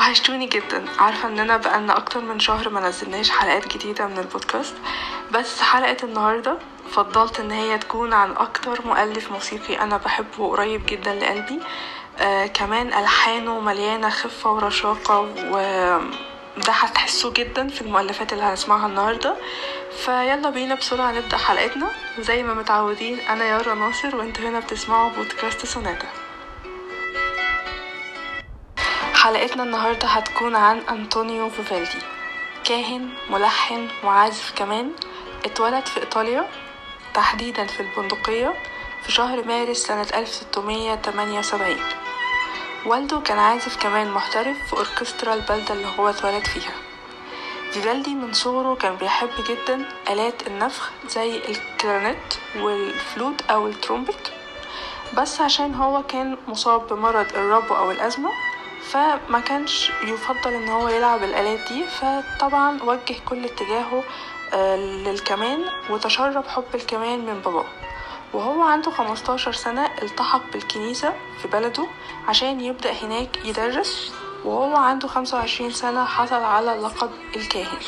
وحشتوني جدا. عارفه ان انا بقالنا اكتر من شهر ما نزلناش حلقات جديده من البودكاست، بس حلقه النهارده فضلت ان هي تكون عن اكتر مؤلف موسيقي انا بحبه وقريب جدا لقلبي. كمان الحانه مليانه خفه ورشاقه، وده هتحسوه جدا في المؤلفات اللي هنسمعها النهارده. فيلا بينا بسرعه نبدا حلقتنا زي ما متعودين. انا يارا ناصر وانتوا هنا بتسمعوا بودكاست سوناتا. حلقتنا النهاردة هتكون عن أنطونيو فيفالدي، كاهن ملحن معازف كمان، اتولد في إيطاليا تحديدا في البندقية في شهر مارس سنة 1678. والده كان عازف كمان محترف في أوركسترا البلدة اللي هو اتولد فيها. فيفالدي من صغره كان بيحب جدا آلات النفخ زي الكلارنت والفلوت أو الترومبت، بس عشان هو كان مصاب بمرض الربو أو الأزمة فما كانش يفضل ان هو يلعب الالات دي. فطبعا وجه كل اتجاهه للكمان وتشرب حب الكمان من باباه. وهو عنده 15 سنة التحق بالكنيسة في بلده عشان يبدأ هناك يدرس، وهو عنده 25 سنة حصل على لقب الكاهن.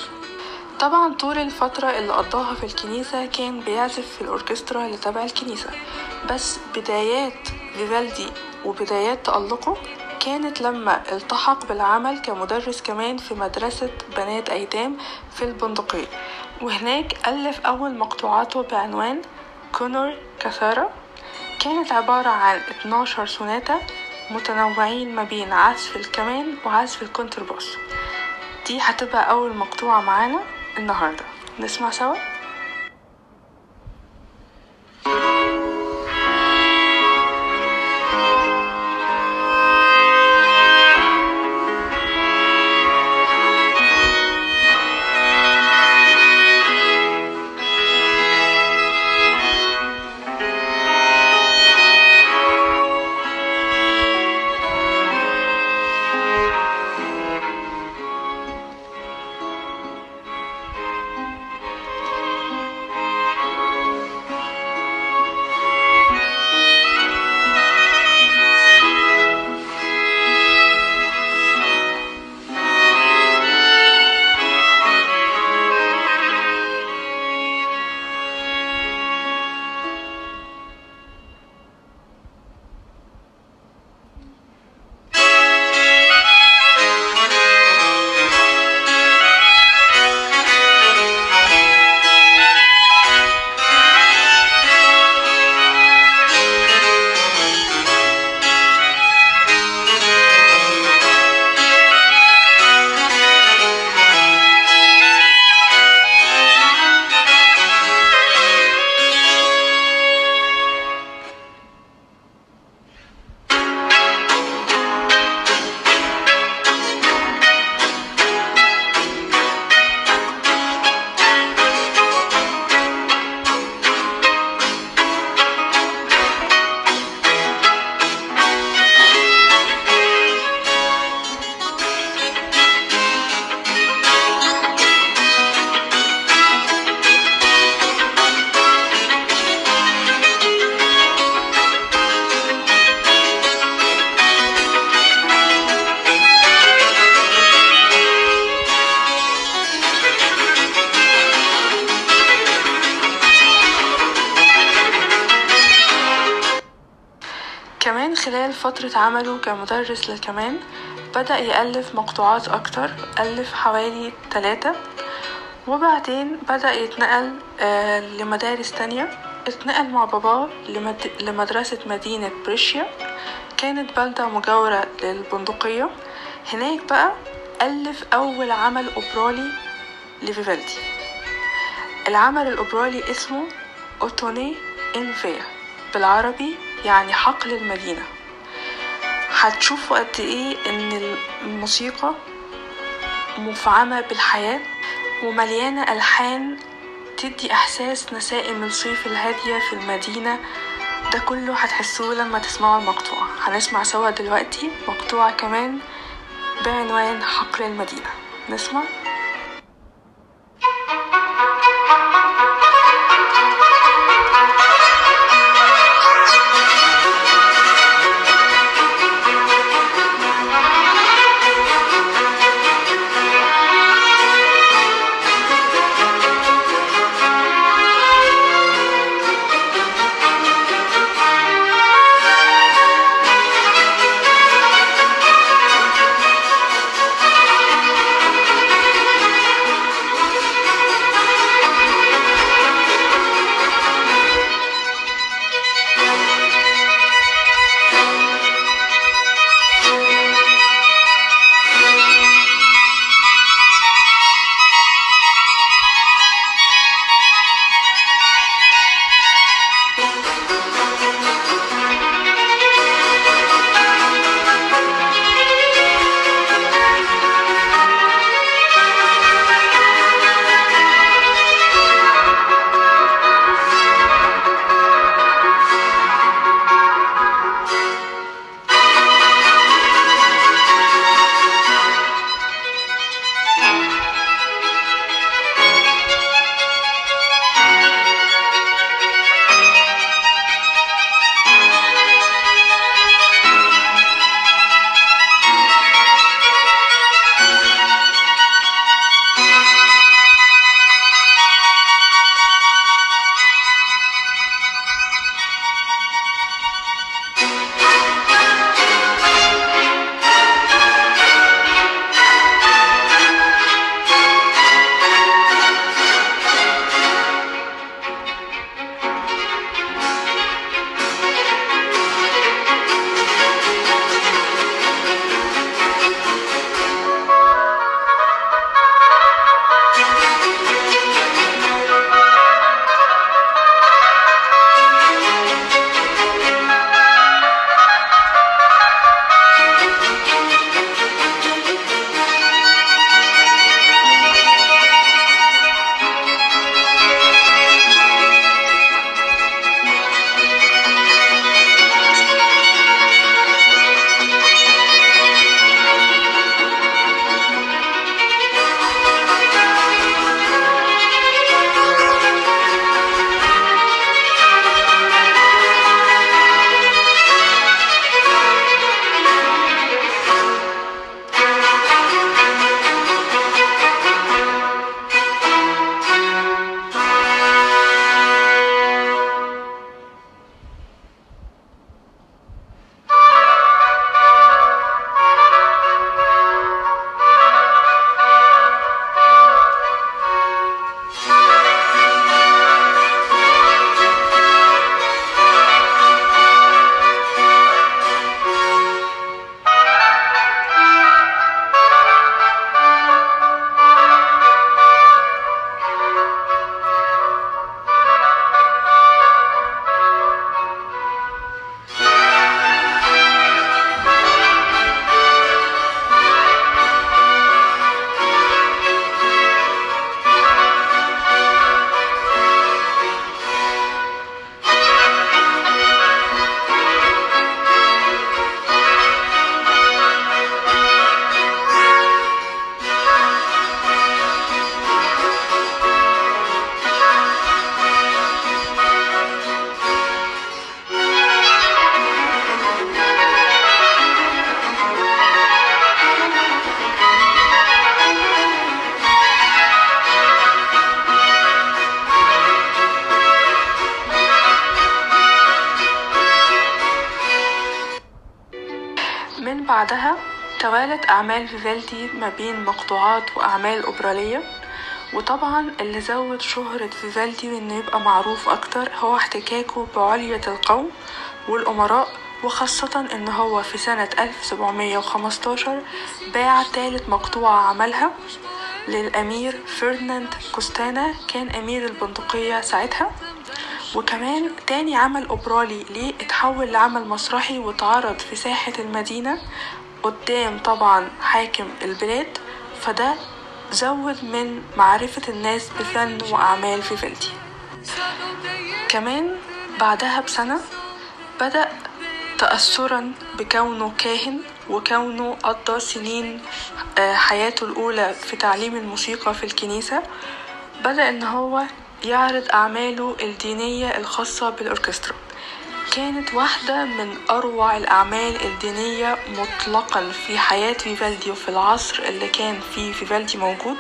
طبعا طول الفترة اللي قضاها في الكنيسة كان بيعزف في الأوركسترا اللي تبع الكنيسة، بس بدايات فيفالدي وبدايات تألقه كانت لما التحق بالعمل كمدرس كمان في مدرسة بنات أيتام في البندقية، وهناك ألف أول مقطوعاته بعنوان كونور كثارة. كانت عبارة عن 12 سوناتا متنوعين ما بين عزف الكمان وعزف الكونترباس. دي هتبقى أول مقطوعة معانا النهاردة، نسمع سوا. خلال فترة عمله كمدرس للكمان بدأ يألف مقطوعات أكتر، ألف حوالي 3، وبعدين بدأ يتنقل لمدارس تانية. اتنقل مع باباه لمدرسة مدينة بريشيا، كانت بلدة مجاورة للبندقية. هناك بقى ألف أول عمل أوبرالي لفيفالدي. العمل الأوبرالي اسمه أوتوني إنفيا، بالعربي يعني حقل المدينة. هتشوفوا قد ايه ان الموسيقى مفعمة بالحياة ومليانة ألحان تدي احساس نسائم الصيف الهادية في المدينة. ده كله هتحسوه لما تسمعوا المقطوعة. هنسمع سوا دلوقتي مقطوعة كمان بعنوان حقل المدينة، نسمع. تتحولت أعمال فيفالدي ما بين مقطوعات وأعمال أوبرالية. وطبعا اللي زود شهرة فيفالدي وإنه يبقى معروف أكتر هو احتكاكه بعلية القوم والأمراء، وخاصة إن هو في سنة 1715 باع ثالث مقطوعة عملها للأمير فرديناند كوستانا، كان أمير البندقية ساعتها. وكمان تاني عمل أوبرالي ليه اتحول لعمل مسرحي واتعرض في ساحة المدينة قدام طبعا حاكم البلاد، فده زود من معرفة الناس بفن وأعمال فيفالدي. كمان بعدها بسنة بدأ تأثرا بكونه كاهن وكونه قضى سنين حياته الأولى في تعليم الموسيقى في الكنيسة، بدأ إن هو يعرض أعماله الدينية الخاصة بالأوركسترا. كانت واحدة من أروع الأعمال الدينية مطلقا في حياة فيفالدي وفي العصر اللي كان فيه فيفالدي موجود،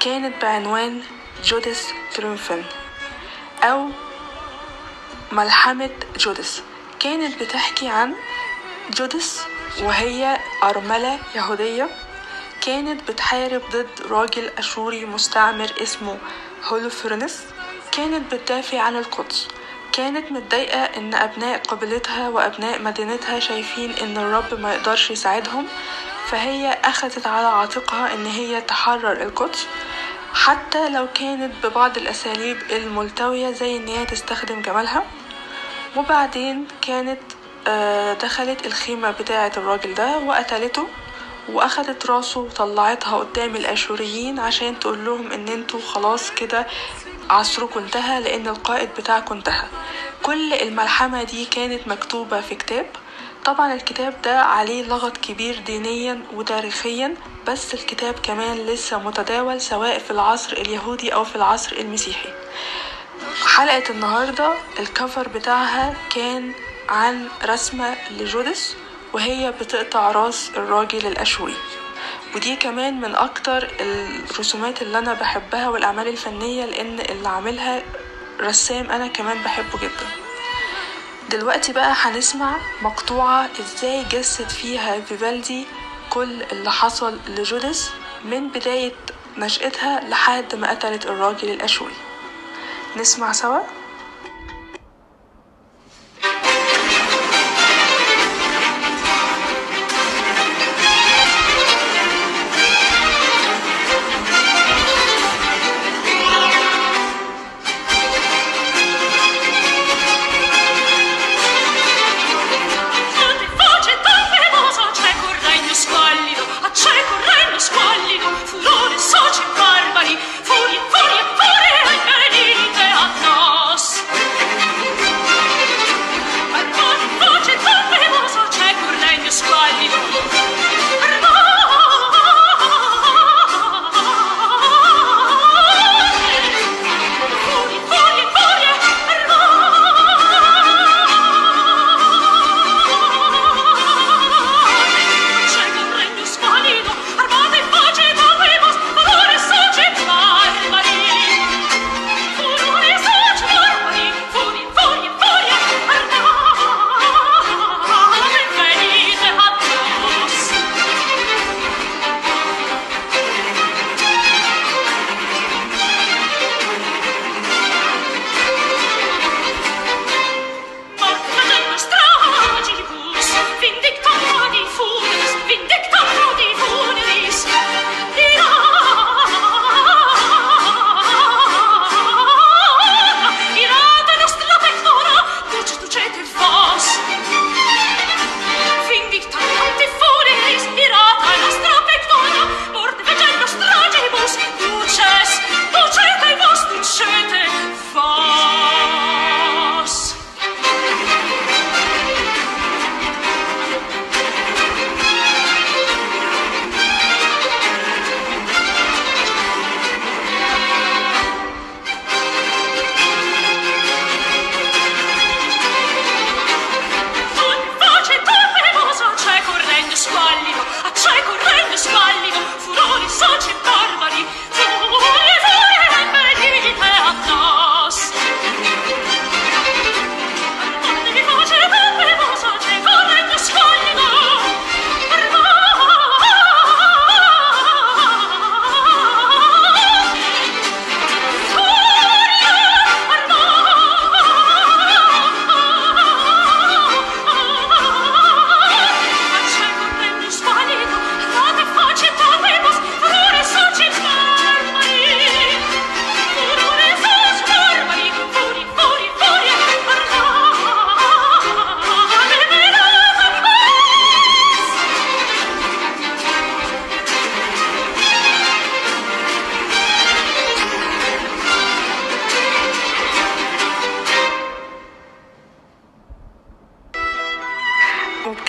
كانت بعنوان جودس تريومفان أو ملحمة جودس. كانت بتحكي عن جودس وهي أرملة يهودية كانت بتحارب ضد راجل أشوري مستعمر اسمه هولوفرنس، كانت بتدافع عن القدس، كانت متضايقة إن أبناء قبيلتها وأبناء مدينتها شايفين إن الرب ما يقدرش يساعدهم، فهي أخذت على عاتقها إن هي تحرر القدس حتى لو كانت ببعض الأساليب الملتوية زي إن هي تستخدم جمالها. وبعدين كانت دخلت الخيمة بتاعة الراجل ده وقتلته واخدت راسه وطلعتها قدام الاشوريين عشان تقول لهم ان انتوا خلاص كده عصركم انتهى لان القائد بتاعكم انتهى. كل الملحمه دي كانت مكتوبه في كتاب، طبعا الكتاب ده عليه لغط كبير دينيا وتاريخيا، بس الكتاب كمان لسه متداول سواء في العصر اليهودي او في العصر المسيحي. حلقه النهارده الكفر بتاعها كان عن رسمه لجودس وهي بتقطع راس الراجل الأشوري، ودي كمان من أكتر الرسومات اللي أنا بحبها والأعمال الفنية لأن اللي عاملها رسام أنا كمان بحبه جدا. دلوقتي بقى هنسمع مقطوعة إزاي جسد فيها فيفالدي كل اللي حصل لجودس من بداية نشأتها لحد ما قتلت الراجل الأشوري، نسمع سوا. Furia, furia, furia, venite a noi.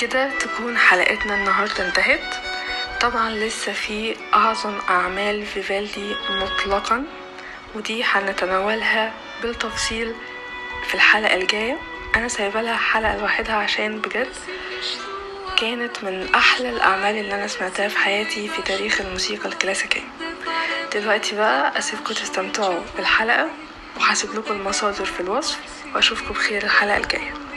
كده تكون حلقتنا النهاردة انتهت. طبعا لسه في أعظم أعمال فيفالدي مطلقا، ودي هنتناولها بالتفصيل في الحلقة الجاية. أنا سايبة لها حلقة لوحدها عشان بجد كانت من أحلى الأعمال اللي أنا سمعتها في حياتي في تاريخ الموسيقى الكلاسيكية. دلوقتي بقى أسيبكم تستمتعوا بالحلقة، وهسيب لكم المصادر في الوصف، وأشوفكم بخير الحلقة الجاية.